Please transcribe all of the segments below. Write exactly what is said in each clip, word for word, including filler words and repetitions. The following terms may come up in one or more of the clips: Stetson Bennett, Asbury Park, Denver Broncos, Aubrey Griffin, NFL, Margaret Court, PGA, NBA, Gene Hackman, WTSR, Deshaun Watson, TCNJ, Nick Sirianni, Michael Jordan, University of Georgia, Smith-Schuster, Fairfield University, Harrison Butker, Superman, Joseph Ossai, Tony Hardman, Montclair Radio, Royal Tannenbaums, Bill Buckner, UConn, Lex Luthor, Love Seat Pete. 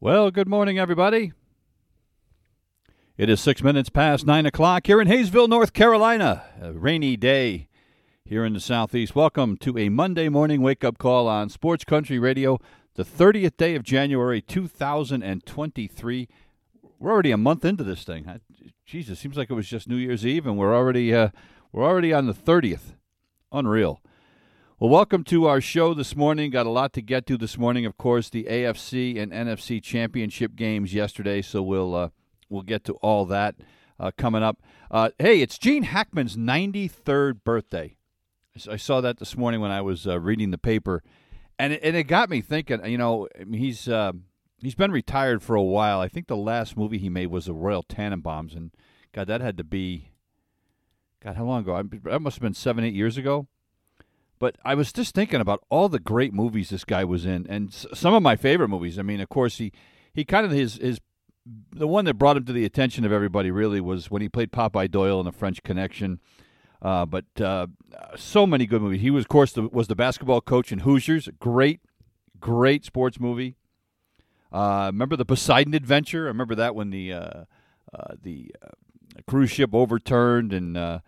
Well, good morning, everybody. It is six minutes past nine o'clock here in Hayesville, North Carolina. A rainy day here in the southeast. Welcome to a Monday morning wake-up call on Sports Country Radio, the thirtieth day of January, two thousand twenty-three. We're already a month into this thing. I, Jesus, seems like it was just New Year's Eve, and we're already uh, we're already on the thirtieth. Unreal. Well, welcome to our show this morning. Got a lot to get to this morning. Of course, the A F C and N F C championship games yesterday, so we'll uh, we'll get to all that uh, coming up. Uh, hey, it's Gene Hackman's ninety-third birthday. I saw that this morning when I was uh, reading the paper, and it, and it got me thinking. You know, I mean, he's uh, he's been retired for a while. I think the last movie he made was The Royal Tannenbaums, and God, that had to be God. How long ago? That must have been seven, eight years ago. But I was just thinking about all the great movies this guy was in, and some of my favorite movies. I mean, of course, he, he kind of his his the one that brought him to the attention of everybody really was when he played Popeye Doyle in The French Connection. Uh, but uh, so many good movies. He was, of course, the, was the basketball coach in Hoosiers. Great, great sports movie. Uh, remember the Poseidon Adventure? I remember that when the uh, uh, the uh, cruise ship overturned and. Uh,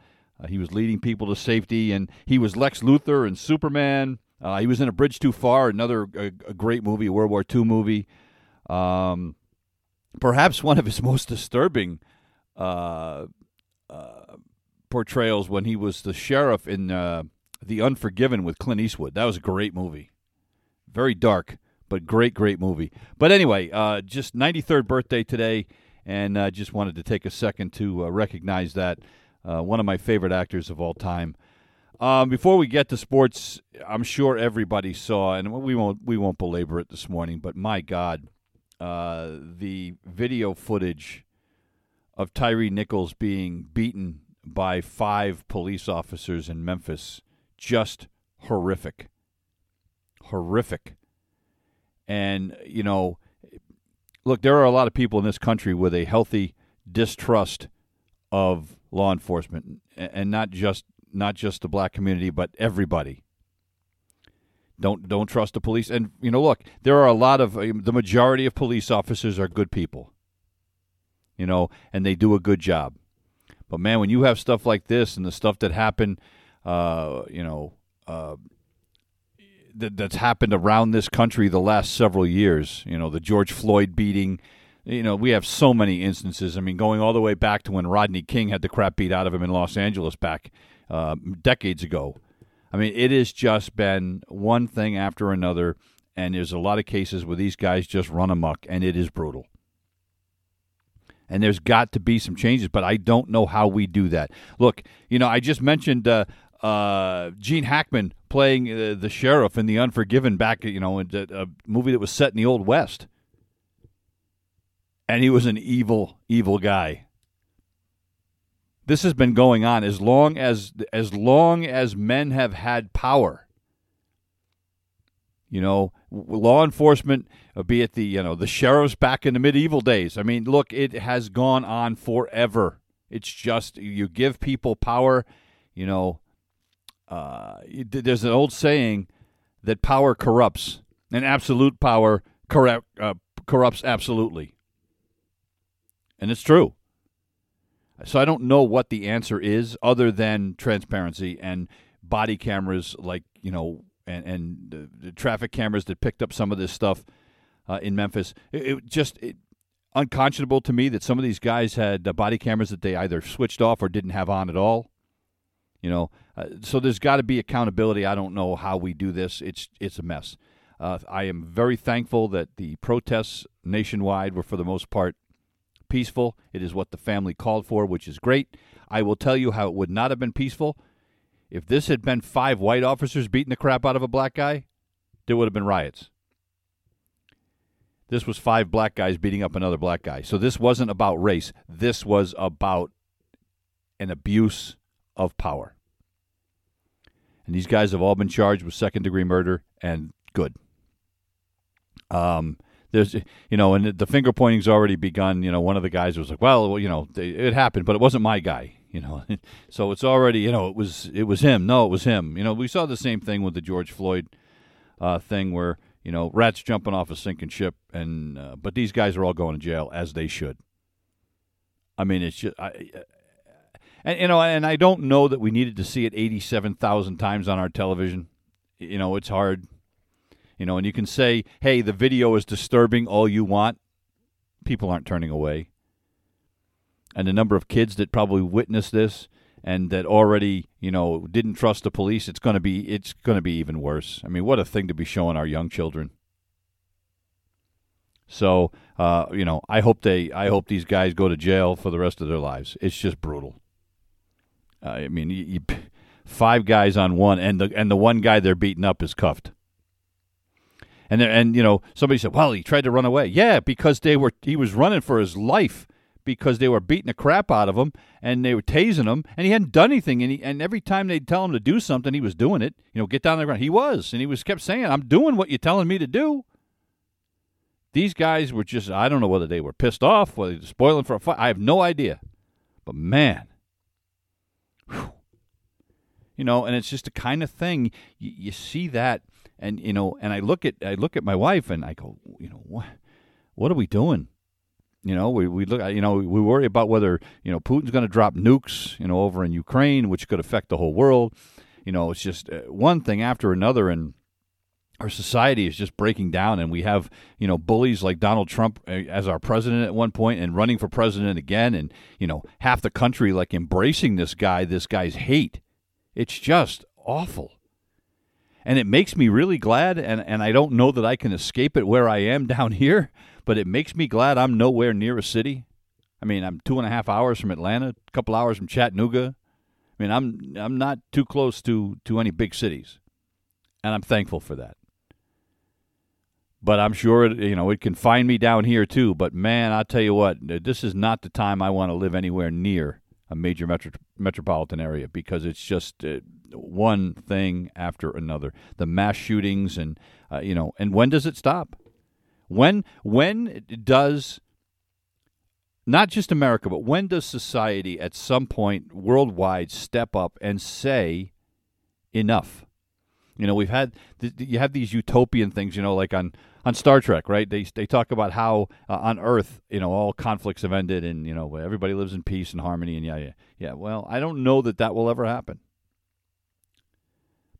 Uh, he was leading people to safety, and he was Lex Luthor in Superman. Uh, he was in A Bridge Too Far, another a, a great movie, a World War Two movie. Um, perhaps one of his most disturbing uh, uh, portrayals when he was the sheriff in uh, The Unforgiven with Clint Eastwood. That was a great movie. Very dark, but great, great movie. But anyway, uh, just ninety-third birthday today, and I uh, just wanted to take a second to uh, recognize that. Uh, one of my favorite actors of all time. Um, before we get to sports, I'm sure everybody saw, and we won't we won't belabor it this morning, but my God, uh, the video footage of Tyree Nichols being beaten by five police officers in Memphis, just horrific. Horrific. And, you know, look, there are a lot of people in this country with a healthy distrust of law enforcement, and not just not just the black community, but everybody. Don't don't trust the police. And, you know, look, there are a lot of, the majority of police officers are good people, you know, and they do a good job. But, man, when you have stuff like this and the stuff that happened, uh, you know, uh, that that's happened around this country the last several years, you know, the George Floyd beating. You know, we have so many instances. I mean, going all the way back to when Rodney King had the crap beat out of him in Los Angeles back uh, decades ago. I mean, it has just been one thing after another, and there's a lot of cases where these guys just run amok, and it is brutal. And there's got to be some changes, but I don't know how we do that. Look, you know, I just mentioned uh, uh, Gene Hackman playing uh, the sheriff in The Unforgiven back, you know, in a movie that was set in the Old West. And he was an evil, evil guy. This has been going on as long as as long as men have had power. You know, law enforcement, be it the you know the sheriffs back in the medieval days. I mean, look, it has gone on forever. It's just you give people power. You know, uh, there's an old saying that power corrupts, and absolute power corrupt, uh, corrupts absolutely. And it's true. So I don't know what the answer is other than transparency and body cameras like, you know, and, and the, the traffic cameras that picked up some of this stuff uh, in Memphis. It, it just it, unconscionable to me that some of these guys had uh, body cameras that they either switched off or didn't have on at all. You know, uh, so there's got to be accountability. I don't know how we do this. It's it's a mess. Uh, I am very thankful that the protests nationwide were, for the most part, peaceful. It is what the family called for, which is great. I will tell you how it would not have been peaceful. If this had been five white officers beating the crap out of a black guy, there would have been riots. This was five black guys beating up another black guy. So this wasn't about race. This was about an abuse of power. And these guys have all been charged with second-degree murder, and good. Um, there's, you know, and the finger pointing's already begun. You know, one of the guys was like, "Well, you know, it happened, but it wasn't my guy." You know, so it's already, you know, it was it was him. No, it was him. You know, we saw the same thing with the George Floyd uh, thing, where you know rats jumping off a sinking ship, and uh, but these guys are all going to jail as they should. I mean, it's just. I, And, you know, and I don't know that we needed to see it eighty-seven thousand times on our television. You know, it's hard. You know, and you can say, hey, the video is disturbing all you want. People aren't turning away. And the number of kids that probably witnessed this and that already, you know, didn't trust the police, it's going to be it's going to be even worse. I mean, what a thing to be showing our young children. So, uh, you know, I hope they I hope these guys go to jail for the rest of their lives. It's just brutal. Uh, I mean, you, you, five guys on one, and the and the one guy they're beating up is cuffed. And there, and you know, somebody said, "Well, he tried to run away." Yeah, because they were he was running for his life because they were beating the crap out of him, and they were tasing him, and he hadn't done anything. And he, and every time they'd tell him to do something, he was doing it. You know, get down on the ground. He was, and he was kept saying, "I'm doing what you're telling me to do." These guys were just, I don't know whether they were pissed off, whether they were spoiling for a fight. I have no idea, but man. You know, and it's just the kind of thing you, you see that, and you know, and I look at I look at my wife and I go, you know, what what are we doing? You know, we we look, you know, we worry about whether you know Putin's going to drop nukes, you know, over in Ukraine, which could affect the whole world. You know, it's just one thing after another, and our society is just breaking down, and we have you know bullies like Donald Trump as our president at one point, and running for president again, and you know half the country like embracing this guy, this guy's hate. It's just awful. And it makes me really glad, and, and I don't know that I can escape it where I am down here, but it makes me glad I'm nowhere near a city. I mean, I'm two and a half hours from Atlanta, a couple hours from Chattanooga. I mean, I'm I'm not too close to, to any big cities, and I'm thankful for that. But I'm sure it, you know, it can find me down here too, but man, I'll tell you what, this is not the time I want to live anywhere near a major metro, metropolitan area, because it's just uh, one thing after another. The mass shootings and, uh, you know, and when does it stop? When when does, not just America, but when does society at some point worldwide step up and say enough? You know, we've had, th- you have these utopian things, you know, like on, on Star Trek, right? They they talk about how uh, on Earth, you know, all conflicts have ended, and, you know, everybody lives in peace and harmony and yeah, yeah, yeah. Well, I don't know that that will ever happen.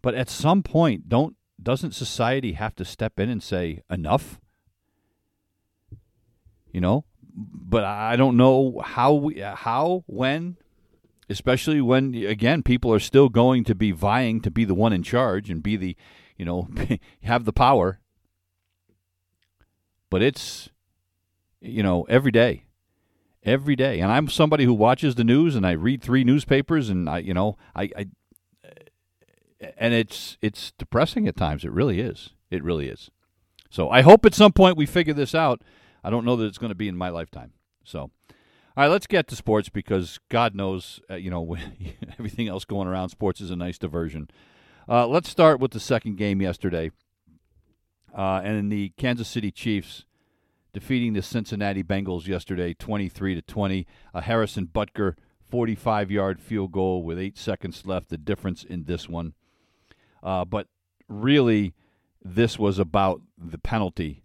But at some point, don't doesn't society have to step in and say, enough? You know, but I don't know how, we, how, when, especially when, again, people are still going to be vying to be the one in charge and be the, you know, have the power. But it's, you know, every day, every day. And I'm somebody who watches the news, and I read three newspapers, and I, you know, I, I, and it's it's depressing at times. It really is. It really is. So I hope at some point we figure this out. I don't know that it's going to be in my lifetime. So, all right, let's get to sports, because God knows, uh, you know, everything else going around, sports is a nice diversion. Uh, let's start with the second game yesterday. Uh, and the Kansas City Chiefs defeating the Cincinnati Bengals yesterday, twenty-three to twenty. A Harrison Butker forty-five-yard field goal with eight seconds left, the difference in this one. Uh, but really, this was about the penalty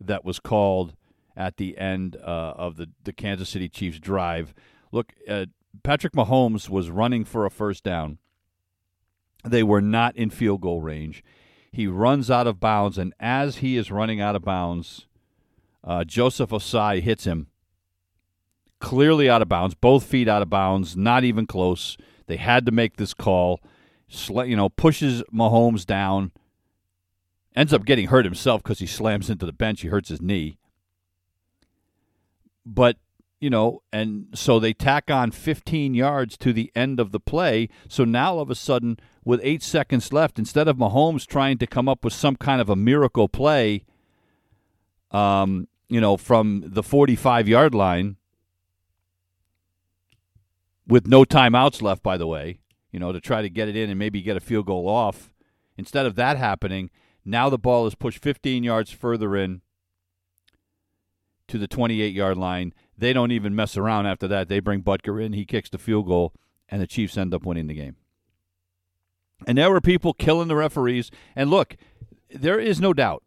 that was called at the end uh, of the, the Kansas City Chiefs drive. Look, uh, Patrick Mahomes was running for a first down. They were not in field goal range. He runs out of bounds, and as he is running out of bounds, uh, Joseph Ossai hits him, clearly out of bounds, both feet out of bounds, not even close. They had to make this call. Sl- you know, pushes Mahomes down, ends up getting hurt himself because he slams into the bench. He hurts his knee. but, you know, and so they tack on fifteen yards to the end of the play. So now all of a sudden, with eight seconds left, instead of Mahomes trying to come up with some kind of a miracle play, um, you know, from the forty-five-yard line, with no timeouts left, by the way, you know, to try to get it in and maybe get a field goal off. Instead of that happening, now the ball is pushed fifteen yards further in to the twenty-eight-yard line. They don't even mess around after that. They bring Butker in. He kicks the field goal, and the Chiefs end up winning the game. And there were people killing the referees. And look, there is no doubt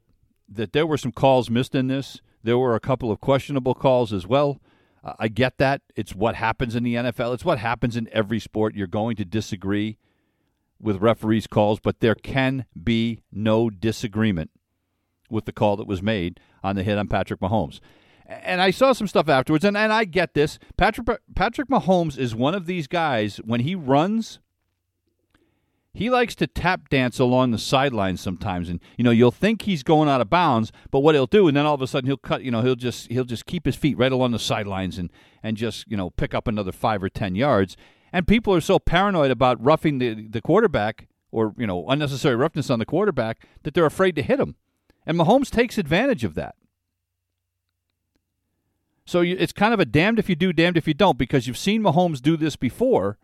that there were some calls missed in this. There were a couple of questionable calls as well. I get that. It's what happens in the N F L. It's what happens in every sport. You're going to disagree with referees' calls, but there can be no disagreement with the call that was made on the hit on Patrick Mahomes. And I saw some stuff afterwards, and, and I get this. Patrick Patrick Mahomes is one of these guys, when he runs, he likes to tap dance along the sidelines sometimes, and you know, you'll think he's going out of bounds, but what he'll do, and then all of a sudden he'll cut, you know, he'll just he'll just keep his feet right along the sidelines and and just, you know, pick up another five or ten yards. And people are so paranoid about roughing the, the quarterback, or, you know, unnecessary roughness on the quarterback, that they're afraid to hit him. And Mahomes takes advantage of that. So you, it's kind of a damned if you do, damned if you don't, because you've seen Mahomes do this before.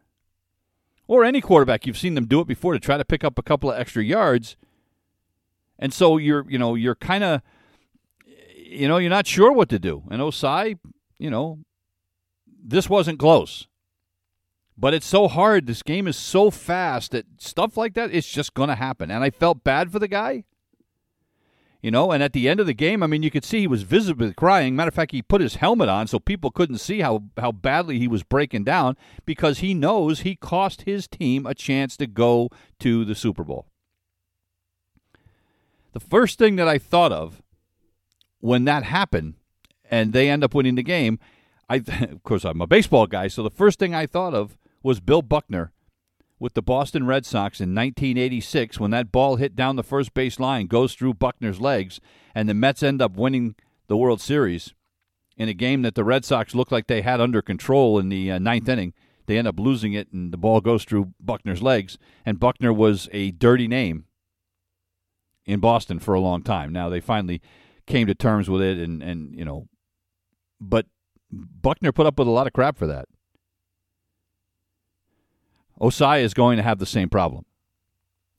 Or any quarterback, you've seen them do it before to try to pick up a couple of extra yards. And so you're, you know, you're kind of, you know, you're not sure what to do. And Ossai, you know, this wasn't close. But it's so hard. This game is so fast that stuff like that, it's just going to happen. And I felt bad for the guy. You know, and at the end of the game, I mean, you could see he was visibly crying. Matter of fact, he put his helmet on so people couldn't see how, how badly he was breaking down, because he knows he cost his team a chance to go to the Super Bowl. The first thing that I thought of when that happened and they end up winning the game, I of course, I'm a baseball guy, so the first thing I thought of was Bill Buckner with the Boston Red Sox in nineteen eighty-six, when that ball hit down the first base line, goes through Buckner's legs, and the Mets end up winning the World Series in a game that the Red Sox looked like they had under control in the uh, ninth inning. They end up losing it, and the ball goes through Buckner's legs, and Buckner was a dirty name in Boston for a long time. Now, they finally came to terms with it, and, and you know, but Buckner put up with a lot of crap for that. Ossai is going to have the same problem.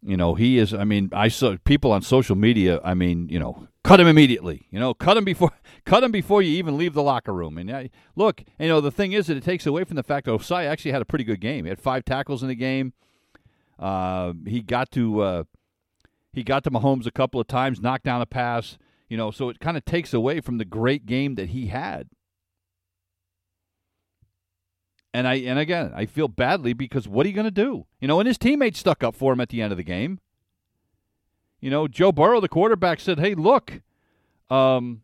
You know, he is, I mean, I saw people on social media, I mean, you know, cut him immediately. You know, cut him before cut him before you even leave the locker room. And I, look, you know, the thing is that it takes away from the fact that Ossai actually had a pretty good game. He had five tackles in the game. Uh, he got to uh, he got to Mahomes a couple of times, knocked down a pass, you know, so it kind of takes away from the great game that he had. And I and again, I feel badly, because what are you going to do? You know, and his teammates stuck up for him at the end of the game. You know, Joe Burrow, the quarterback, said, hey, look, um,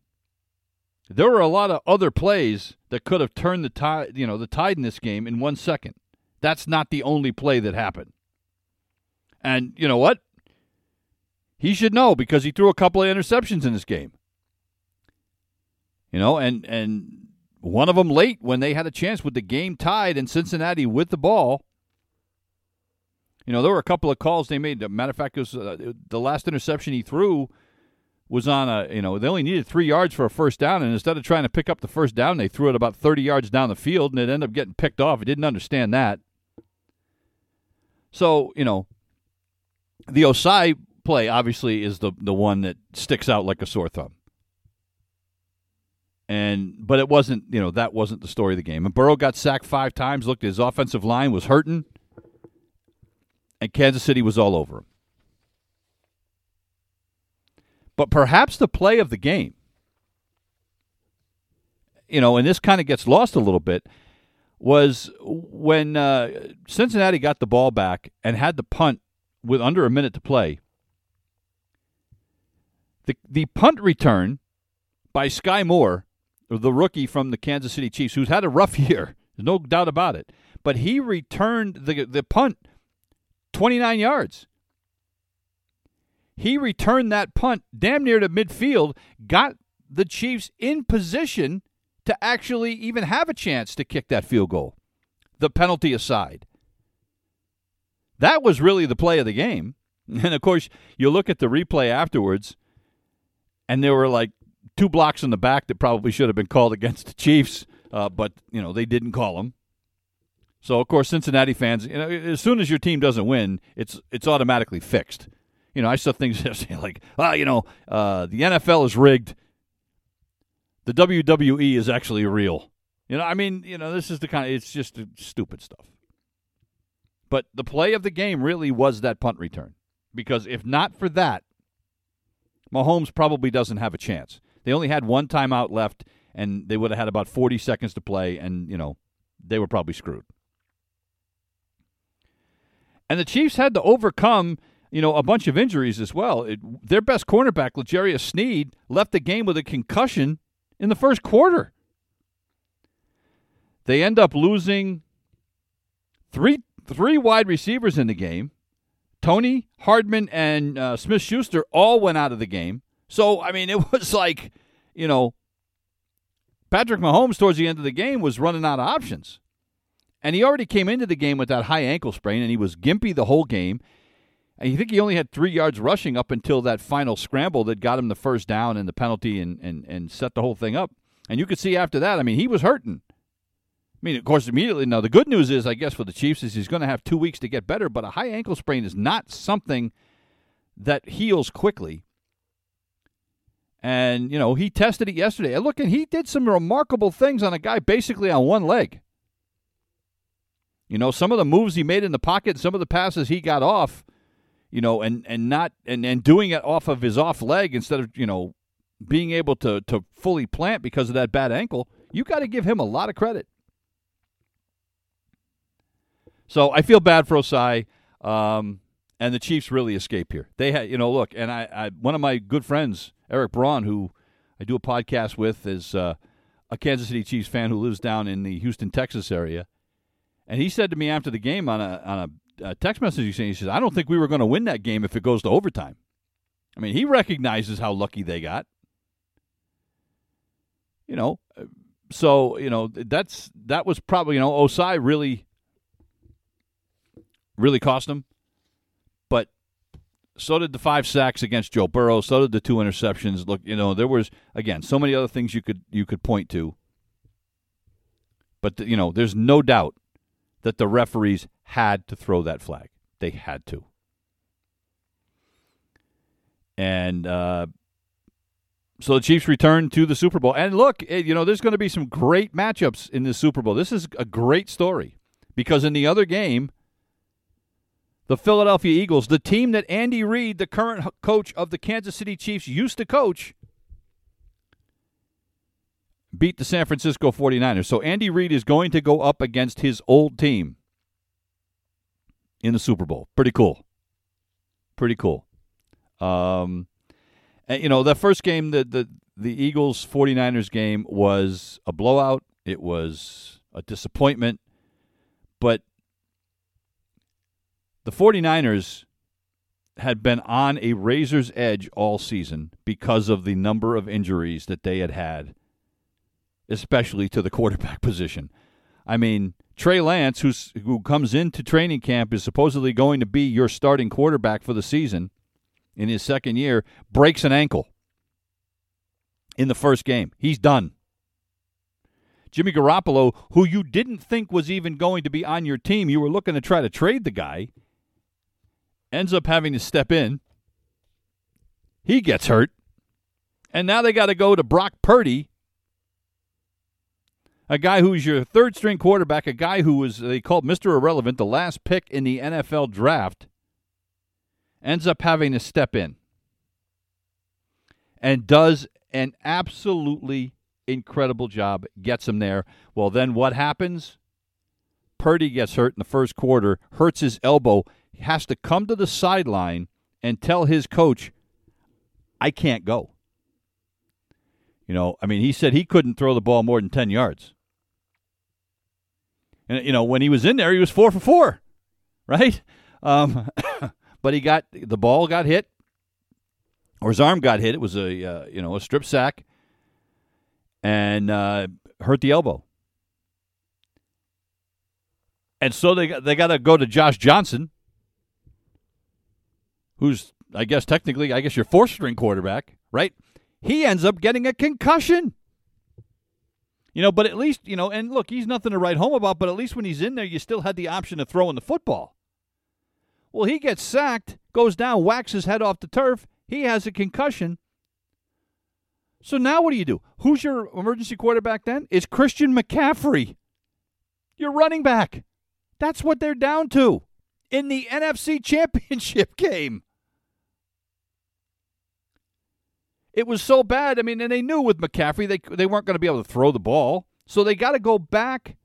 there were a lot of other plays that could have turned the tide, you know, the tide in this game in one second. That's not the only play that happened. And you know what? He should know, because he threw a couple of interceptions in this game. You know, and and... one of them late when they had a chance with the game tied and Cincinnati with the ball. You know, there were a couple of calls they made. As a matter of fact, it was, uh, the last interception he threw was on a, you know, they only needed three yards for a first down, and instead of trying to pick up the first down, they threw it about thirty yards down the field, and it ended up getting picked off. I didn't understand that. So, you know, the Ossai play obviously is the, the one that sticks out like a sore thumb. And but it wasn't, you know, that wasn't the story of the game. And Burrow got sacked five times. Looked, his offensive line was hurting, and Kansas City was all over him. But perhaps the play of the game, you know, and this kind of gets lost a little bit, was when uh, Cincinnati got the ball back and had to punt with under a minute to play. The the punt return by Sky Moore, the rookie from the Kansas City Chiefs, who's had a rough year, there's no doubt about it, but he returned the the punt twenty-nine yards. He returned that punt damn near to midfield, got the Chiefs in position to actually even have a chance to kick that field goal, the penalty aside. That was really the play of the game. And, of course, you look at the replay afterwards, and there were, like, two blocks in the back that probably should have been called against the Chiefs, uh, but, you know, they didn't call them. So, of course, Cincinnati fans, you know, as soon as your team doesn't win, it's it's automatically fixed. You know, I saw things like, ah, you know, uh, the N F L is rigged. The W W E is actually real. You know, I mean, you know, this is the kind of, it's just stupid stuff. But the play of the game really was that punt return. Because if not for that, Mahomes probably doesn't have a chance. They only had one timeout left, and they would have had about forty seconds to play, and, you know, they were probably screwed. And the Chiefs had to overcome, you know, a bunch of injuries as well. It, their best cornerback, L'Jarius Sneed, left the game with a concussion in the first quarter. They end up losing three three wide receivers in the game. Tony, Hardman, and uh, Smith-Schuster all went out of the game. So, I mean, it was like, you know, Patrick Mahomes towards the end of the game was running out of options. And he already came into the game with that high ankle sprain, and he was gimpy the whole game. And you think he only had three yards rushing up until that final scramble that got him the first down and the penalty and and, and set the whole thing up. And you could see after that, I mean, he was hurting. I mean, of course, immediately. Now, the good news is, I guess, for the Chiefs is he's going to have two weeks to get better, but a high ankle sprain is not something that heals quickly. And, you know, he tested it yesterday. And look, and he did some remarkable things on a guy basically on one leg. You know, some of the moves he made in the pocket, some of the passes he got off, you know, and, and not and, and doing it off of his off leg instead of, you know, being able to, to fully plant because of that bad ankle, you got to give him a lot of credit. So I feel bad for Ossai, um, and the Chiefs really escape here. They had, you know, look, and I, I one of my good friends, Eric Braun, who I do a podcast with, is uh, a Kansas City Chiefs fan who lives down in the Houston, Texas area. And he said to me after the game on a on a, a text message, he said, he says, I don't think we were going to win that game if it goes to overtime. I mean, he recognizes how lucky they got. You know, so, you know, that's that was probably, you know, Ossai really, really cost him. But so did the five sacks against Joe Burrow. So did the two interceptions. Look, you know, there was, again, so many other things you could you could point to. But, you know, there's no doubt that the referees had to throw that flag. They had to. And uh, so the Chiefs return to the Super Bowl. And look, you know, there's going to be some great matchups in the Super Bowl. This is a great story because in the other game, the Philadelphia Eagles, the team that Andy Reid, the current coach of the Kansas City Chiefs, used to coach, beat the San Francisco forty-niners. So Andy Reid is going to go up against his old team in the Super Bowl. Pretty cool. Pretty cool. Um, and, you know, the first game, the, the, the Eagles forty-niners game was a blowout. It was a disappointment. But the forty-niners had been on a razor's edge all season because of the number of injuries that they had had, especially to the quarterback position. I mean, Trey Lance, who's, who comes into training camp, is supposedly going to be your starting quarterback for the season in his second year, breaks an ankle in the first game. He's done. Jimmy Garoppolo, who you didn't think was even going to be on your team, you were looking to try to trade the guy, ends up having to step in. He gets hurt. And now they got to go to Brock Purdy, a guy who's your third-string quarterback, a guy who was, they called Mister Irrelevant, the last pick in the N F L draft, ends up having to step in and does an absolutely incredible job, gets him there. Well, then what happens? Purdy gets hurt in the first quarter, hurts his elbow, has to come to the sideline and tell his coach, I can't go. You know, I mean, he said he couldn't throw the ball more than ten yards. And, you know, when he was in there, he was four for four, right? Um, but he got, the ball got hit, or his arm got hit. It was a, uh, you know, a strip sack. And uh, hurt the elbow. And so they they got to go to Josh Johnson, who's, I guess technically, I guess your fourth-string quarterback, right? He ends up getting a concussion. You know, but at least, you know, and look, he's nothing to write home about, but at least when he's in there, you still had the option of throwing the football. Well, he gets sacked, goes down, whacks his head off the turf. He has a concussion. So now what do you do? Who's your emergency quarterback then? It's Christian McCaffrey, your running back. That's what they're down to in the N F C Championship game. It was so bad. I mean, and they knew with McCaffrey they they weren't going to be able to throw the ball, so they got to go back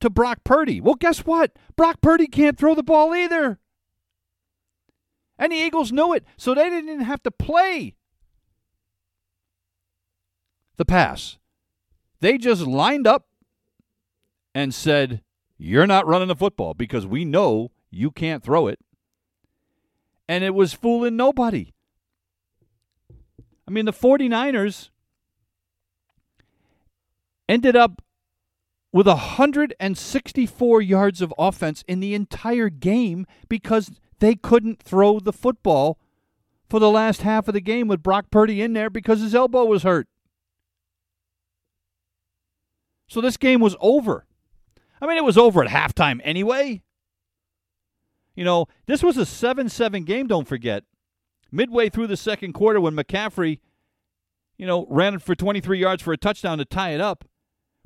to Brock Purdy. Well, guess what? Brock Purdy can't throw the ball either. And the Eagles knew it, so they didn't even have to play the pass. They just lined up and said, you're not running the football because we know you can't throw it. And it was fooling nobody. I mean, the 49ers ended up with one hundred sixty-four yards of offense in the entire game because they couldn't throw the football for the last half of the game with Brock Purdy in there because his elbow was hurt. So this game was over. I mean, it was over at halftime anyway. You know, this was a seven seven game, don't forget. Midway through the second quarter when McCaffrey, you know, ran for twenty-three yards for a touchdown to tie it up.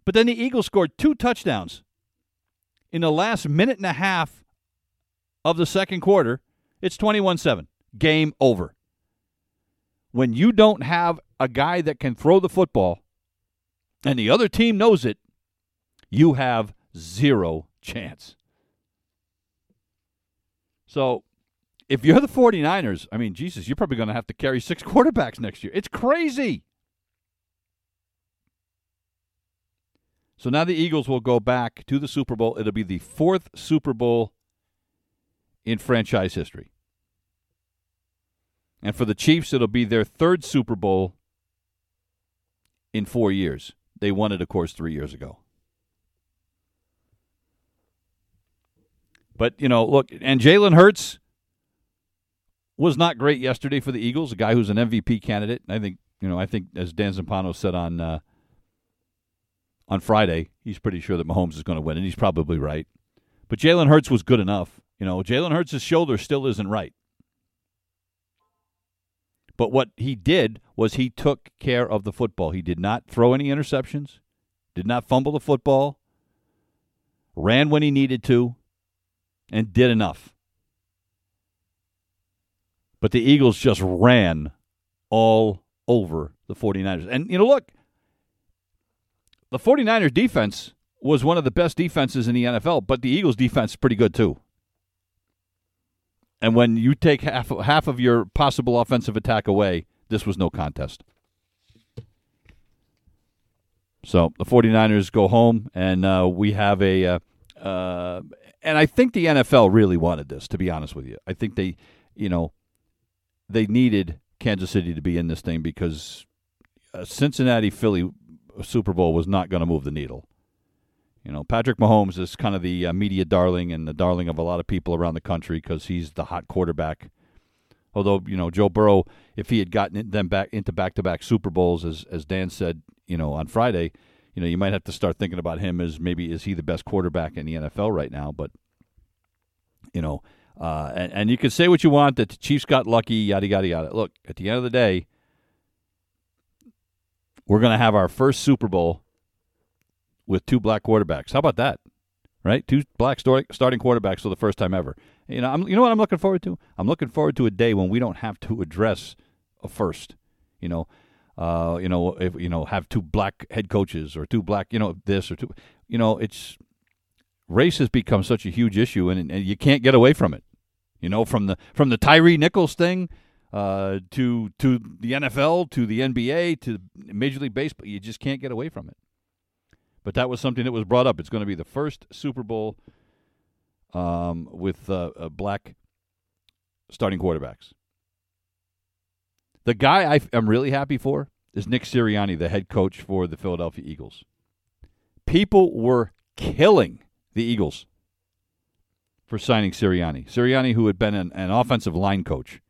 But then the Eagles scored two touchdowns in the last minute and a half of the second quarter. It's twenty-one seven. Game over. When you don't have a guy that can throw the football and the other team knows it, you have zero chance. So if you're the 49ers, I mean, Jesus, you're probably going to have to carry six quarterbacks next year. It's crazy. So now the Eagles will go back to the Super Bowl. It'll be the fourth Super Bowl in franchise history. And for the Chiefs, it'll be their third Super Bowl in four years. They won it, of course, three years ago. But, you know, look, and Jalen Hurts was not great yesterday for the Eagles, a guy who's an M V P candidate. And I think, you know, I think as Dan Zampano said on uh, on Friday, he's pretty sure that Mahomes is going to win, and he's probably right. But Jalen Hurts was good enough. You know, Jalen Hurts' shoulder still isn't right. But what he did was he took care of the football. He did not throw any interceptions, did not fumble the football, ran when he needed to, and did enough. But the Eagles just ran all over the 49ers. And, you know, look, the 49ers defense was one of the best defenses in the N F L, but the Eagles defense is pretty good too. And when you take half, half of your possible offensive attack away, this was no contest. So the 49ers go home, and uh, we have a uh, uh, – and I think the N F L really wanted this, to be honest with you. I think they, you know, they needed Kansas City to be in this thing because a Cincinnati-Philly Super Bowl was not going to move the needle. You know, Patrick Mahomes is kind of the uh, media darling and the darling of a lot of people around the country because he's the hot quarterback. Although, you know, Joe Burrow, if he had gotten them back into back-to-back Super Bowls, as as Dan said, you know, on Friday, you know, you might have to start thinking about him as maybe is he the best quarterback in the N F L right now? But, you know, uh, and, and you can say what you want, that the Chiefs got lucky, yada, yada, yada. Look, at the end of the day, we're going to have our first Super Bowl with two black quarterbacks. How about that, right? Two black starting quarterbacks for the first time ever. You know, I'm, you know what I'm looking forward to? I'm looking forward to a day when we don't have to address a first, you know. Uh, you know, if you know, have two black head coaches or two black, you know, this or two, you know, it's race has become such a huge issue, and, and you can't get away from it. You know, from the from the Tyree Nichols thing uh, to to the N F L to the N B A to Major League Baseball, you just can't get away from it. But that was something that was brought up. It's going to be the first Super Bowl um, with uh, uh, black starting quarterbacks. The guy I am really happy for is Nick Sirianni, the head coach for the Philadelphia Eagles. people were killing the Eagles for signing Sirianni. Sirianni, who had been an, an offensive line coach.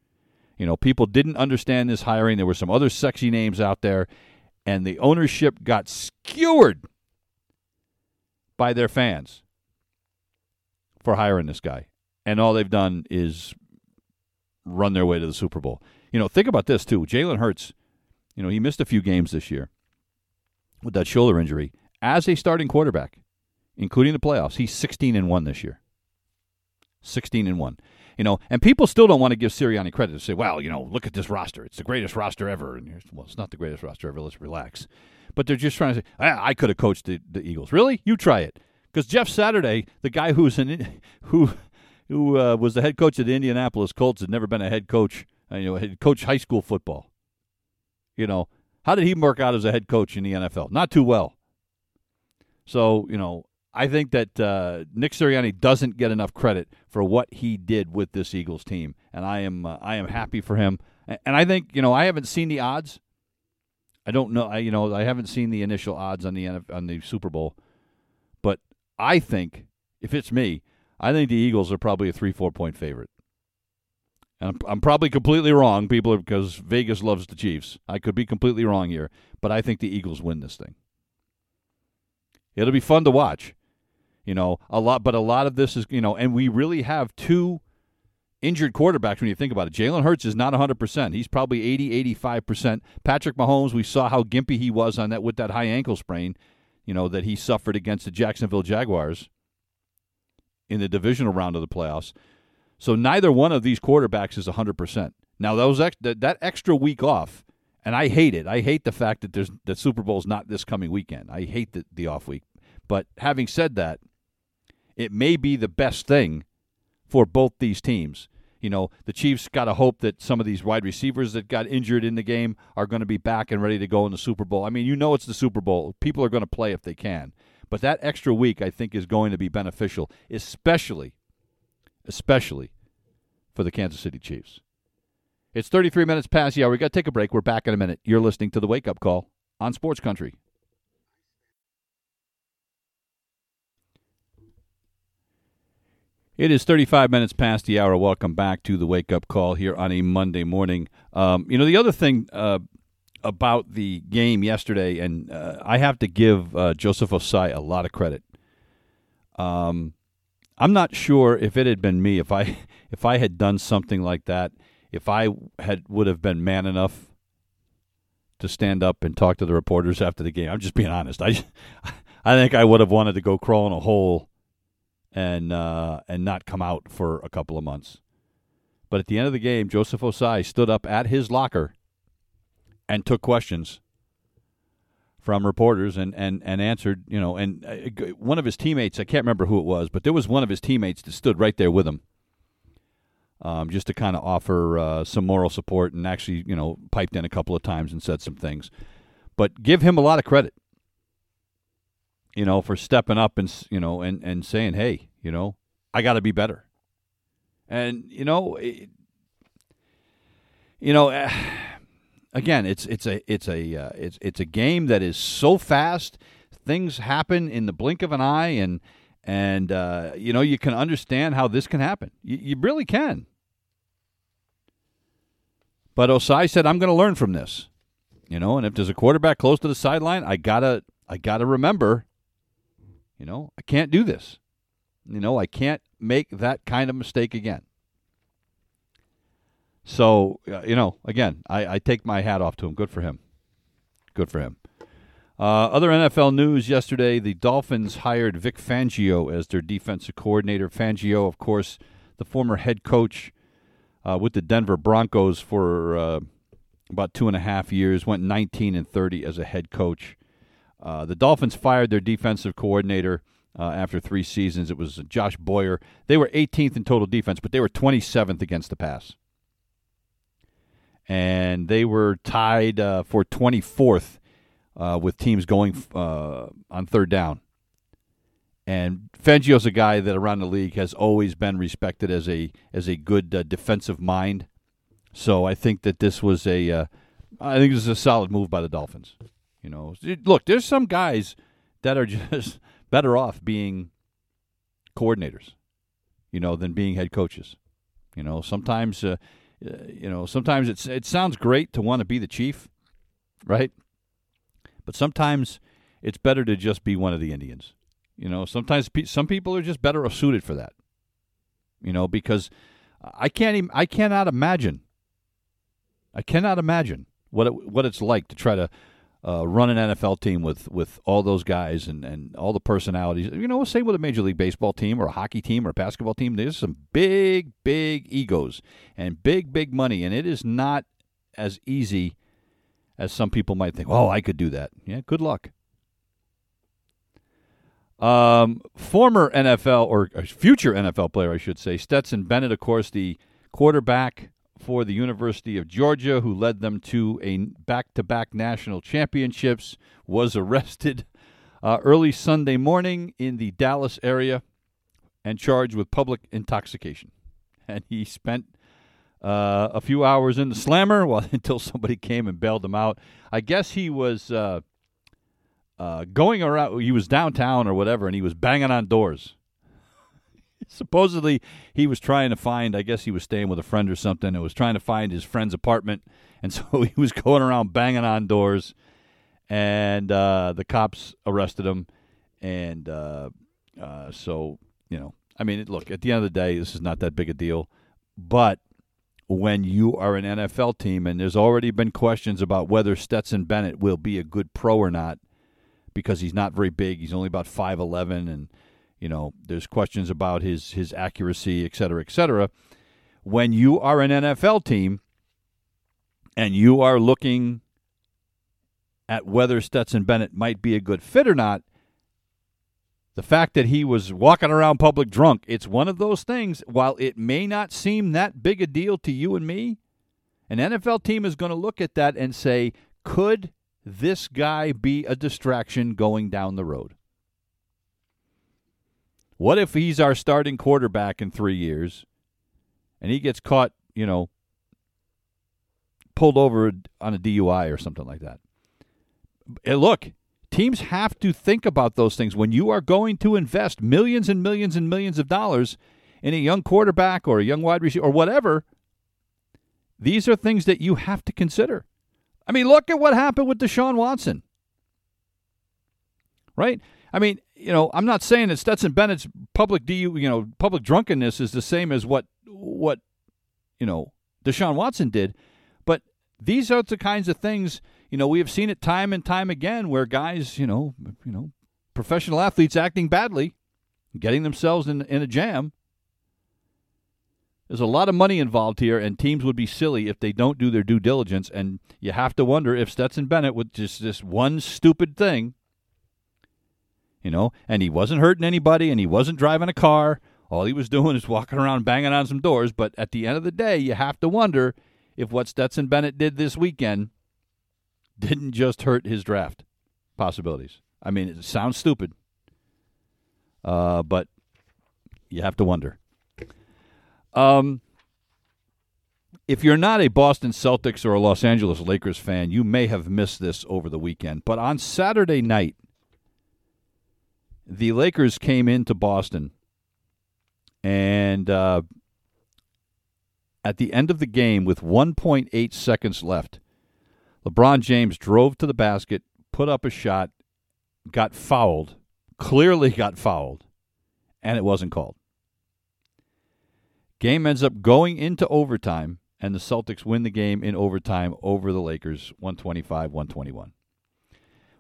You know, people didn't understand this hiring. There were some other sexy names out there, and the ownership got skewered by their fans for hiring this guy. And all they've done is run their way to the Super Bowl. You know, think about this, too. Jalen Hurts, you know, he missed a few games this year with that shoulder injury as a starting quarterback, including the playoffs. He's sixteen and one this year. sixteen and one. You know, and people still don't want to give Sirianni credit to say, well, you know, look at this roster. It's the greatest roster ever. And well, it's not the greatest roster ever. Let's relax. But they're just trying to say, ah, I could have coached the, the Eagles. Really? You try it. Because Jeff Saturday, the guy who's an, who who uh, was the head coach of the Indianapolis Colts, had never been a head coach. You know, had coached high school football. You know, how did he work out as a head coach in the N F L? Not too well. So, you know, I think that uh, Nick Sirianni doesn't get enough credit for what he did with this Eagles team, and I am uh, I am happy for him. And I think, you know, I haven't seen the odds. I don't know. I, you know, I haven't seen the initial odds on the on the Super Bowl, but I think if it's me, I think the Eagles are probably a three four point favorite. And I'm, I'm probably completely wrong, people, because Vegas loves the Chiefs. I could be completely wrong here, but I think the Eagles win this thing. It'll be fun to watch. You know, a lot, but a lot of this is, you know, and we really have two injured quarterbacks when you think about it. Jalen Hurts is not one hundred percent. He's probably eighty, eighty-five percent. Patrick Mahomes, we saw how gimpy he was on that with that high ankle sprain, you know, that he suffered against the Jacksonville Jaguars in the divisional round of the playoffs. So neither one of these quarterbacks is one hundred percent. Now, that, was ex- that, that extra week off, and I hate it. I hate the fact that there's that Super Bowl is not this coming weekend. I hate the, the off week. But having said that, it may be the best thing for both these teams. You know, the Chiefs got to hope that some of these wide receivers that got injured in the game are going to be back and ready to go in the Super Bowl. I mean, you know it's the Super Bowl. People are going to play if they can. But that extra week, I think, is going to be beneficial, especially, especially for the Kansas City Chiefs. It's thirty-three minutes past the hour. We got to take a break. We're back in a minute. You're listening to The Wake Up Call on Sports Country. It is thirty-five minutes past the hour. Welcome back to The Wake Up Call here on a Monday morning. Um, you know, the other thing uh, about the game yesterday, and uh, I have to give uh, Joseph Ossai a lot of credit. Um, I'm not sure if it had been me, if I if I had done something like that, if I had would have been man enough to stand up and talk to the reporters after the game. I'm just being honest. I, I think I would have wanted to go crawl in a hole and uh, and not come out for a couple of months. But at the end of the game, Joseph Ossai stood up at his locker and took questions from reporters and, and, and answered, you know, and one of his teammates, I can't remember who it was, but there was one of his teammates that stood right there with him um, just to kind of offer uh, some moral support and actually, you know, piped in a couple of times and said some things. But give him a lot of credit, you know, for stepping up and, you know, and, and saying, hey, you know, I got to be better. And, you know, it, you know, uh, again, it's, it's a, it's a, uh, it's, it's a game that is so fast. Things happen in the blink of an eye and, and, uh, you know, you can understand how this can happen. You, you really can. But Ossai said, I'm going to learn from this, you know, and if there's a quarterback close to the sideline, I got to, I got to remember, you know, I can't do this. You know, I can't make that kind of mistake again. So, uh, you know, again, I, I take my hat off to him. Good for him. Good for him. Uh, other N F L news yesterday, the Dolphins hired Vic Fangio as their defensive coordinator. Fangio, of course, the former head coach uh, with the Denver Broncos for uh, about two and a half years, went nineteen and thirty as a head coach. Uh, the Dolphins fired their defensive coordinator Uh, after three seasons. It was Josh Boyer. They were eighteenth in total defense, but they were twenty-seventh against the pass. And they were tied uh, for twenty-fourth uh, with teams going uh, on third down. And Fangio's a guy that around the league has always been respected as a as a good uh, defensive mind. So I think that this was a uh, I think this is a solid move by the Dolphins. You know, look, there's some guys that are just better off being coordinators, you know, than being head coaches. You know, sometimes, uh, you know, sometimes it's it sounds great to want to be the chief, right? But sometimes it's better to just be one of the Indians. You know, sometimes pe- some people are just better suited for that. You know, because I can't even, I cannot imagine. I cannot imagine what it, what it's like to try to uh, run an N F L team with, with all those guys and, and all the personalities. You know, same with a Major League Baseball team or a hockey team or a basketball team. There's some big, big egos and big, big money, and it is not as easy as some people might think. Oh, I could do that. Yeah, good luck. Um, former N F L or future N F L player, I should say, Stetson Bennett, of course, the quarterback for the University of Georgia, who led them to a back-to-back national championships, was arrested uh, early Sunday morning in the Dallas area and charged with public intoxication. And he spent uh, a few hours in the slammer well, until somebody came and bailed him out. I guess he was... Uh, Uh, going around, he was downtown or whatever, and he was banging on doors. Supposedly, he was trying to find, I guess he was staying with a friend or something, and was trying to find his friend's apartment, and so he was going around banging on doors, and uh, the cops arrested him, and uh, uh, so, you know, I mean, look, at the end of the day, this is not that big a deal, but when you are an N F L team, and there's already been questions about whether Stetson Bennett will be a good pro or not, because he's not very big. He's only about five eleven, and, you know, there's questions about his his accuracy, et cetera, et cetera. When you are an N F L team and you are looking at whether Stetson Bennett might be a good fit or not, the fact that he was walking around public drunk, it's one of those things, while it may not seem that big a deal to you and me, an N F L team is going to look at that and say, could this guy be a distraction going down the road? What if he's our starting quarterback in three years and he gets caught, you know, pulled over on a D U I or something like that? And look, teams have to think about those things. When you are going to invest millions and millions and millions of dollars in a young quarterback or a young wide receiver or whatever, these are things that you have to consider. I mean, look at what happened with Deshaun Watson, right? I mean, you know, I'm not saying that Stetson Bennett's public, you know, public drunkenness is the same as what, what, you know, Deshaun Watson did, but these are the kinds of things, you know, we have seen it time and time again where guys, you know, you know, professional athletes acting badly, getting themselves in in a jam. There's a lot of money involved here, and teams would be silly if they don't do their due diligence, and you have to wonder if Stetson Bennett with just this one stupid thing, you know, and he wasn't hurting anybody, and he wasn't driving a car. All he was doing is walking around banging on some doors, but at the end of the day, you have to wonder if what Stetson Bennett did this weekend didn't just hurt his draft possibilities. I mean, it sounds stupid, uh, but you have to wonder. Um, if you're not a Boston Celtics or a Los Angeles Lakers fan, you may have missed this over the weekend. But on Saturday night, the Lakers came into Boston, and uh, at the end of the game, with one point eight seconds left, LeBron James drove to the basket, put up a shot, got fouled, clearly got fouled, and it wasn't called. Game ends up going into overtime, and the Celtics win the game in overtime over the Lakers, one twenty-five to one twenty-one.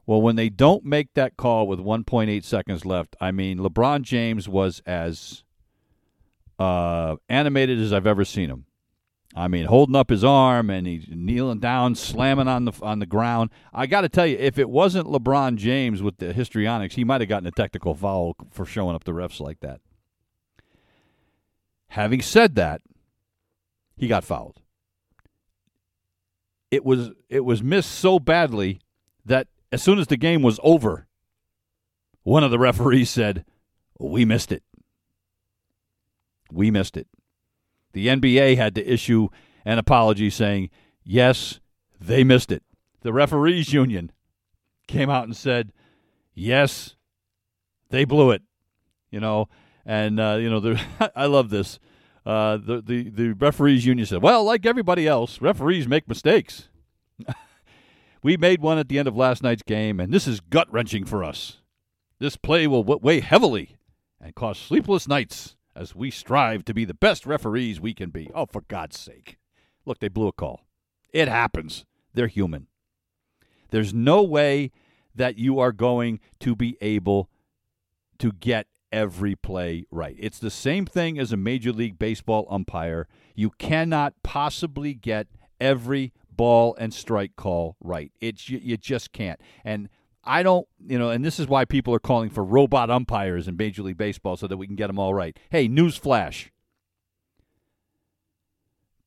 Well, when they don't make that call with one point eight seconds left, I mean, LeBron James was as uh, animated as I've ever seen him. I mean, holding up his arm, and he's kneeling down, slamming on the on the ground. I got to tell you, if it wasn't LeBron James with the histrionics, he might have gotten a technical foul for showing up the refs like that. Having said that, he got fouled. It was it was missed so badly that as soon as the game was over, one of the referees said, "We missed it. We missed it." The N B A had to issue an apology saying, "Yes, they missed it." The referees union came out and said, yes, they blew it, you know. And, uh, you know, I love this. Uh, the, the, the referees union said, well, like everybody else, referees make mistakes. We made one at the end of last night's game, and this is gut-wrenching for us. This play will weigh heavily and cause sleepless nights as we strive to be the best referees we can be. Oh, for God's sake. Look, they blew a call. It happens. They're human. There's no way that you are going to be able to get every play right. It's the same thing as a Major League Baseball umpire. You cannot possibly get every ball and strike call right. It's you, you just can't. And I don't, you know, and this is why people are calling for robot umpires in Major League Baseball so that we can get them all right. Hey, newsflash.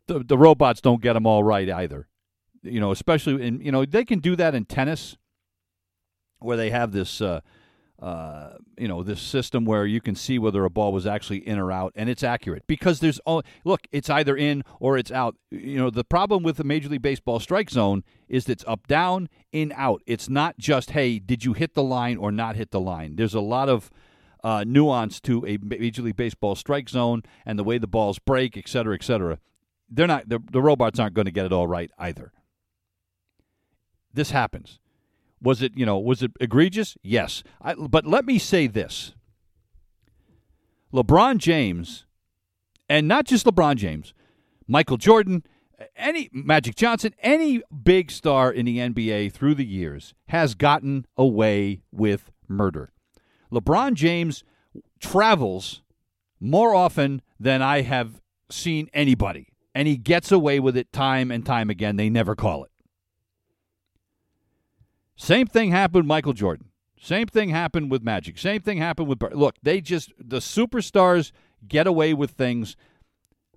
The, the robots don't get them all right either. You know, especially in, you know, they can do that in tennis where they have this, uh, uh, you know, this system where you can see whether a ball was actually in or out, and it's accurate because there's, all, look, it's either in or it's out. You know, the problem with the Major League Baseball strike zone is it's up, down, in, out. It's not just, hey, did you hit the line or not hit the line? There's a lot of uh, nuance to a Major League Baseball strike zone and the way the balls break, et cetera, et cetera. They're not, the, the robots aren't going to get it all right either. This happens. Was it, you know, was it egregious? Yes. I, but let me say this. LeBron James, and not just LeBron James, Michael Jordan, any Magic Johnson, any big star in the N B A through the years has gotten away with murder. LeBron James travels more often than I have seen anybody, and he gets away with it time and time again. They never call it. Same thing happened with Michael Jordan. Same thing happened with Magic. Same thing happened with Bird. Look, they just, the superstars get away with things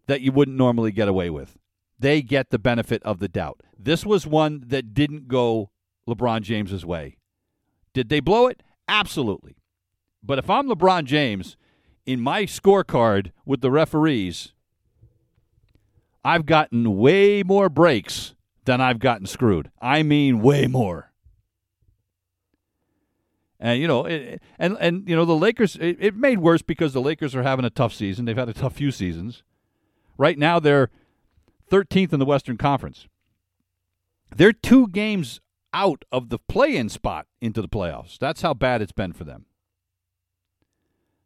that you wouldn't normally get away with. They get the benefit of the doubt. This was one that didn't go LeBron James's way. Did they blow it? Absolutely. But if I'm LeBron James, in my scorecard with the referees, I've gotten way more breaks than I've gotten screwed. I mean way more. And, you know, it, and, and you know the Lakers, it, it made worse because the Lakers are having a tough season. They've had a tough few seasons. Right now they're thirteenth in the Western Conference. They're two games out of the play-in spot into the playoffs. That's how bad it's been for them.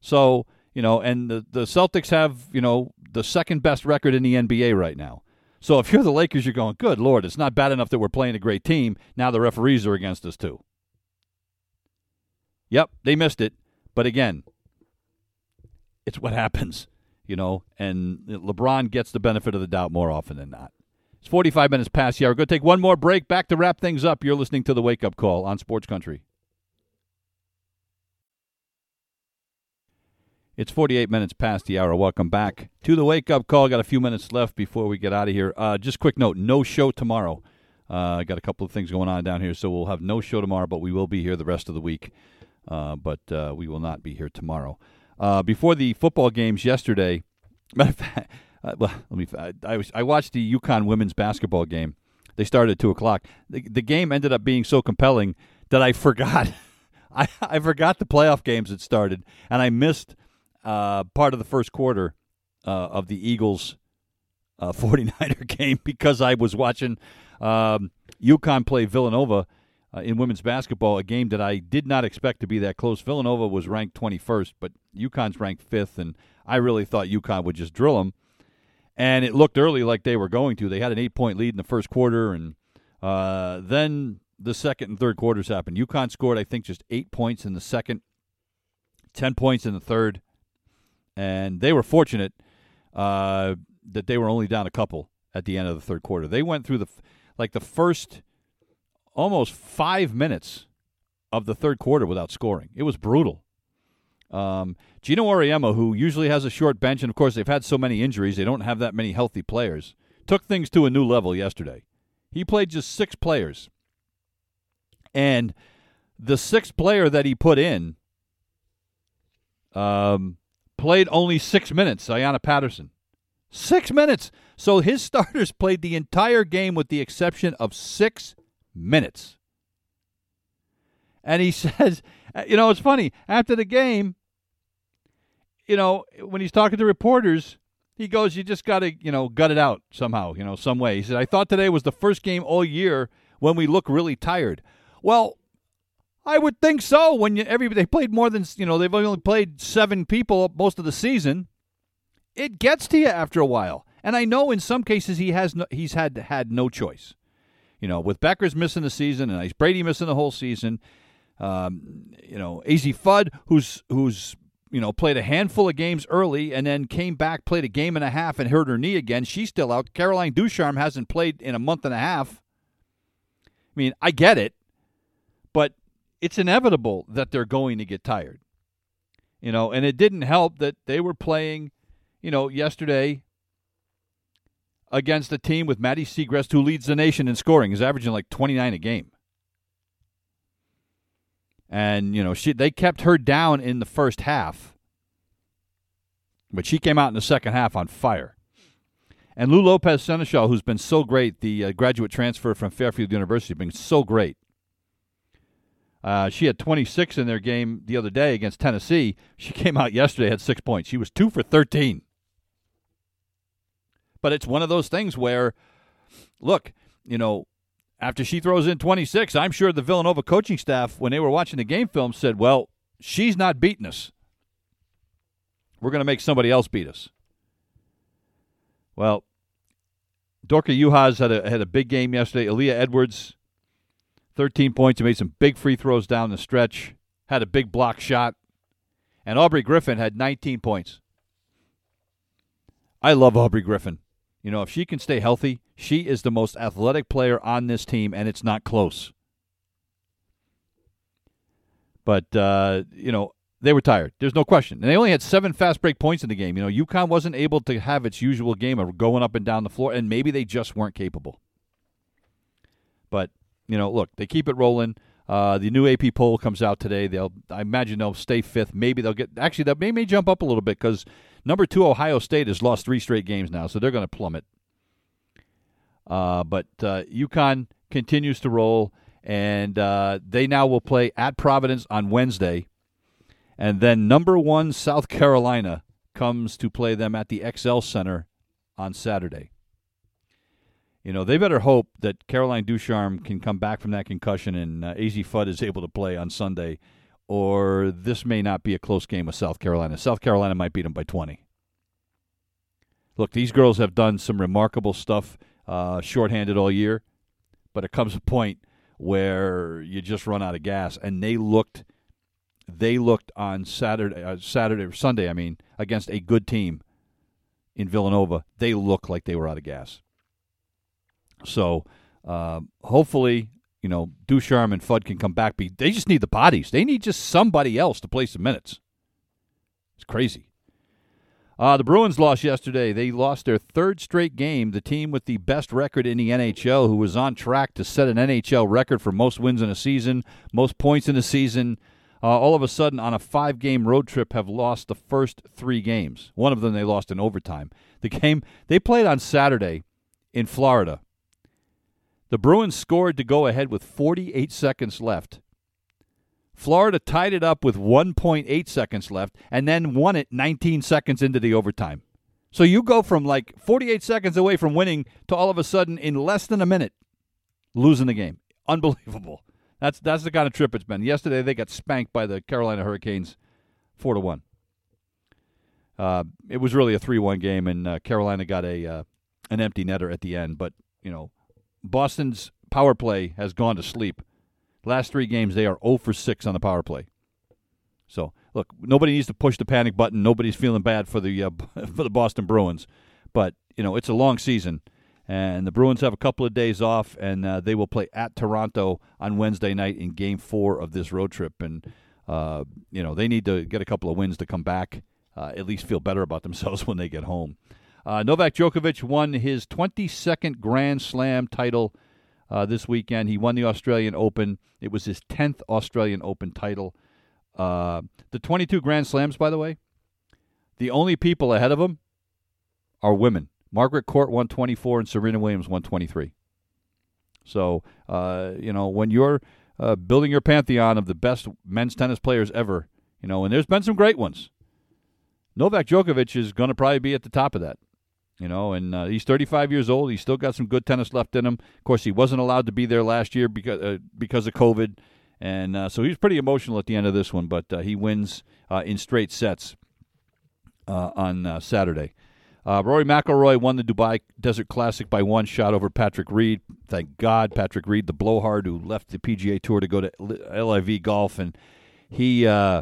So, you know, and the, the Celtics have, you know, the second best record in the N B A right now. So if you're the Lakers, you're going, good Lord, it's not bad enough that we're playing a great team. Now the referees are against us too. Yep, they missed it, but again, it's what happens, you know, and LeBron gets the benefit of the doubt more often than not. It's forty-five minutes past the hour. We're going to take one more break, back to wrap things up. You're listening to The Wake Up Call on Sports Country. It's forty-eight minutes past the hour. Welcome back to The Wake Up Call. Got a few minutes left before we get out of here. Uh, just quick note, no show tomorrow. I uh, got a couple of things going on down here, so we'll have no show tomorrow, but we will be here the rest of the week. Uh, but uh, we will not be here tomorrow. Uh, before the football games yesterday, matter of fact, uh, well, let me. I, I, was, I watched the UConn women's basketball game. They started at two o'clock. The, the game ended up being so compelling that I forgot. I, I forgot the playoff games that started, and I missed uh, part of the first quarter uh, of the Eagles uh, 49er game because I was watching um, UConn play Villanova. Uh, in women's basketball, a game that I did not expect to be that close. Villanova was ranked twenty-first, but UConn's ranked fifth, and I really thought UConn would just drill them. And it looked early like they were going to. They had an eight-point lead in the first quarter, and uh, then the second and third quarters happened. UConn scored, I think, just eight points in the second, ten points in the third, and they were fortunate uh, that they were only down a couple at the end of the third quarter. They went through the like the first almost five minutes of the third quarter without scoring. It was brutal. Um, Gino Auriemma, who usually has a short bench, and of course they've had so many injuries, they don't have that many healthy players, took things to a new level yesterday. He played just six players. And the sixth player that he put in um, played only six minutes, Ayanna Patterson. Six minutes! So his starters played the entire game with the exception of six minutes. And he says, You know, it's funny. After the game, you know, when he's talking to reporters, he goes, you just got to, you know, gut it out somehow, you know, some way. He said, I thought today was the first game all year when we look really tired. Well, I would think so. When you, every they played more than, you know, they've only played seven people most of the season. It gets to you after a while. And I know in some cases he has no, he's had had no choice. You know, with Becker's missing the season and Brady missing the whole season, um, you know, A Z Fudd, who's, who's you know, played a handful of games early and then came back, played a game and a half and hurt her knee again. She's still out. Caroline Ducharme hasn't played in a month and a half. I mean, I get it, but it's inevitable that they're going to get tired. You know, and it didn't help that they were playing, you know, yesterday against a team with Matty Segrest, who leads the nation in scoring, is averaging like twenty-nine a game. And, you know, she they kept her down in the first half, but she came out in the second half on fire. And Lou Lopez-Seneschal, who's been so great, the uh, graduate transfer from Fairfield University, been so great. Uh, she had twenty-six in their game the other day against Tennessee. She came out yesterday, had six points. She was two for thirteen. But it's one of those things where, look, you know, after she throws in twenty-six, I'm sure the Villanova coaching staff, when they were watching the game film, said, well, she's not beating us. We're going to make somebody else beat us. Well, Dorka Yuhas had a, had a big game yesterday. Aaliyah Edwards, thirteen points. She made some big free throws down the stretch, had a big block shot. And Aubrey Griffin had nineteen points. I love Aubrey Griffin. You know, if she can stay healthy, she is the most athletic player on this team, and it's not close. But, uh, you know, they were tired. There's no question. And they only had seven fast break points in the game. You know, UConn wasn't able to have its usual game of going up and down the floor, and maybe they just weren't capable. But, you know, look, they keep it rolling. Uh, the new A P poll comes out today. They'll, I imagine they'll stay fifth. Maybe they'll get – actually, they may, may jump up a little bit because – Number two, Ohio State has lost three straight games now, so they're going to plummet. Uh, but uh, UConn continues to roll, and uh, they now will play at Providence on Wednesday. And then number one, South Carolina, comes to play them at the X L Center on Saturday. You know, they better hope that Caroline Ducharme can come back from that concussion and uh, A Z Fudd is able to play on Sunday, or this may not be a close game with South Carolina. South Carolina might beat them by twenty. Look, these girls have done some remarkable stuff uh, shorthanded all year, but it comes a point where you just run out of gas, and they looked they looked on Saturday, uh, Saturday or Sunday, I mean, against a good team in Villanova. They looked like they were out of gas. So uh, hopefully – you know, Ducharme and Fudd can come back. They just need the bodies. They need just somebody else to play some minutes. It's crazy. Uh, the Bruins lost yesterday. They lost their third straight game. The team with the best record in the N H L, who was on track to set an N H L record for most wins in a season, most points in a season, uh, all of a sudden on a five-game road trip have lost the first three games. One of them they lost in overtime. The game they played on Saturday in Florida. The Bruins scored to go ahead with forty-eight seconds left. Florida tied it up with one point eight seconds left and then won it nineteen seconds into the overtime. So you go from like forty-eight seconds away from winning to all of a sudden in less than a minute losing the game. Unbelievable. That's that's the kind of trip it's been. Yesterday they got spanked by the Carolina Hurricanes four to one. Uh, it was really a three one game, and uh, Carolina got a uh, an empty netter at the end, but, you know, Boston's power play has gone to sleep. Last three games, they are zero for six on the power play. So, look, nobody needs to push the panic button. Nobody's feeling bad for the uh, for the Boston Bruins. But, you know, it's a long season, and the Bruins have a couple of days off, and uh, they will play at Toronto on Wednesday night in Game four of this road trip. And, uh, you know, they need to get a couple of wins to come back, uh, at least feel better about themselves when they get home. Uh, Novak Djokovic won his twenty-second Grand Slam title uh, this weekend. He won the Australian Open. It was his tenth Australian Open title. Uh, the twenty-two Grand Slams, by the way, the only people ahead of him are women. Margaret Court won twenty-four and Serena Williams won twenty-three. So, uh, you know, when you're uh, building your pantheon of the best men's tennis players ever. You know, and there's been some great ones. Novak Djokovic is going to probably be at the top of that. You know, and uh, he's thirty-five years old. He's still got some good tennis left in him. Of course, he wasn't allowed to be there last year because uh, because of COVID, and uh, so he was pretty emotional at the end of this one. But uh, he wins uh, in straight sets uh, on uh, Saturday. Uh, Rory McIlroy won the Dubai Desert Classic by one shot over Patrick Reed. Thank God, Patrick Reed, the blowhard who left the P G A Tour to go to L I V Golf, and he uh,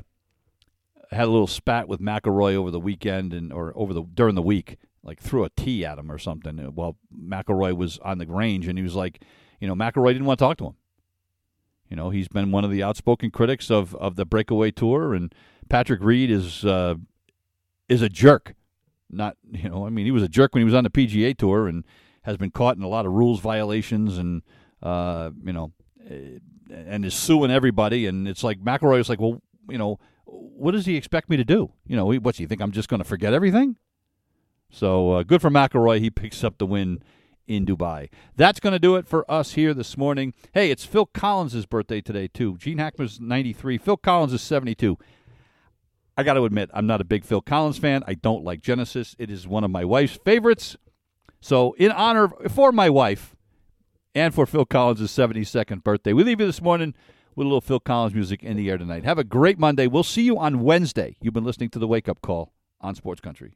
had a little spat with McIlroy over the weekend and or over the during the week. Like threw a tee at him or something while McIlroy was on the range, and he was like, you know, McIlroy didn't want to talk to him. You know, he's been one of the outspoken critics of, of the breakaway tour, and Patrick Reed is uh, is a jerk. Not, you know, I mean, he was a jerk when he was on the P G A Tour and has been caught in a lot of rules violations and, uh, you know, and is suing everybody. And it's like McIlroy was like, well, you know, what does he expect me to do? You know, what's he think? I'm just going to forget everything? So uh, good for McIlroy. He picks up the win in Dubai. That's going to do it for us here this morning. Hey, it's Phil Collins' birthday today, too. Gene Hackman's ninety-three. Phil Collins is seventy-two. I got to admit, I'm not a big Phil Collins fan. I don't like Genesis. It is one of my wife's favorites. So in honor for my wife and for Phil Collins' seventy-second birthday, we leave you this morning with a little Phil Collins music in the air tonight. Have a great Monday. We'll see you on Wednesday. You've been listening to The Wake Up Call on Sports Country.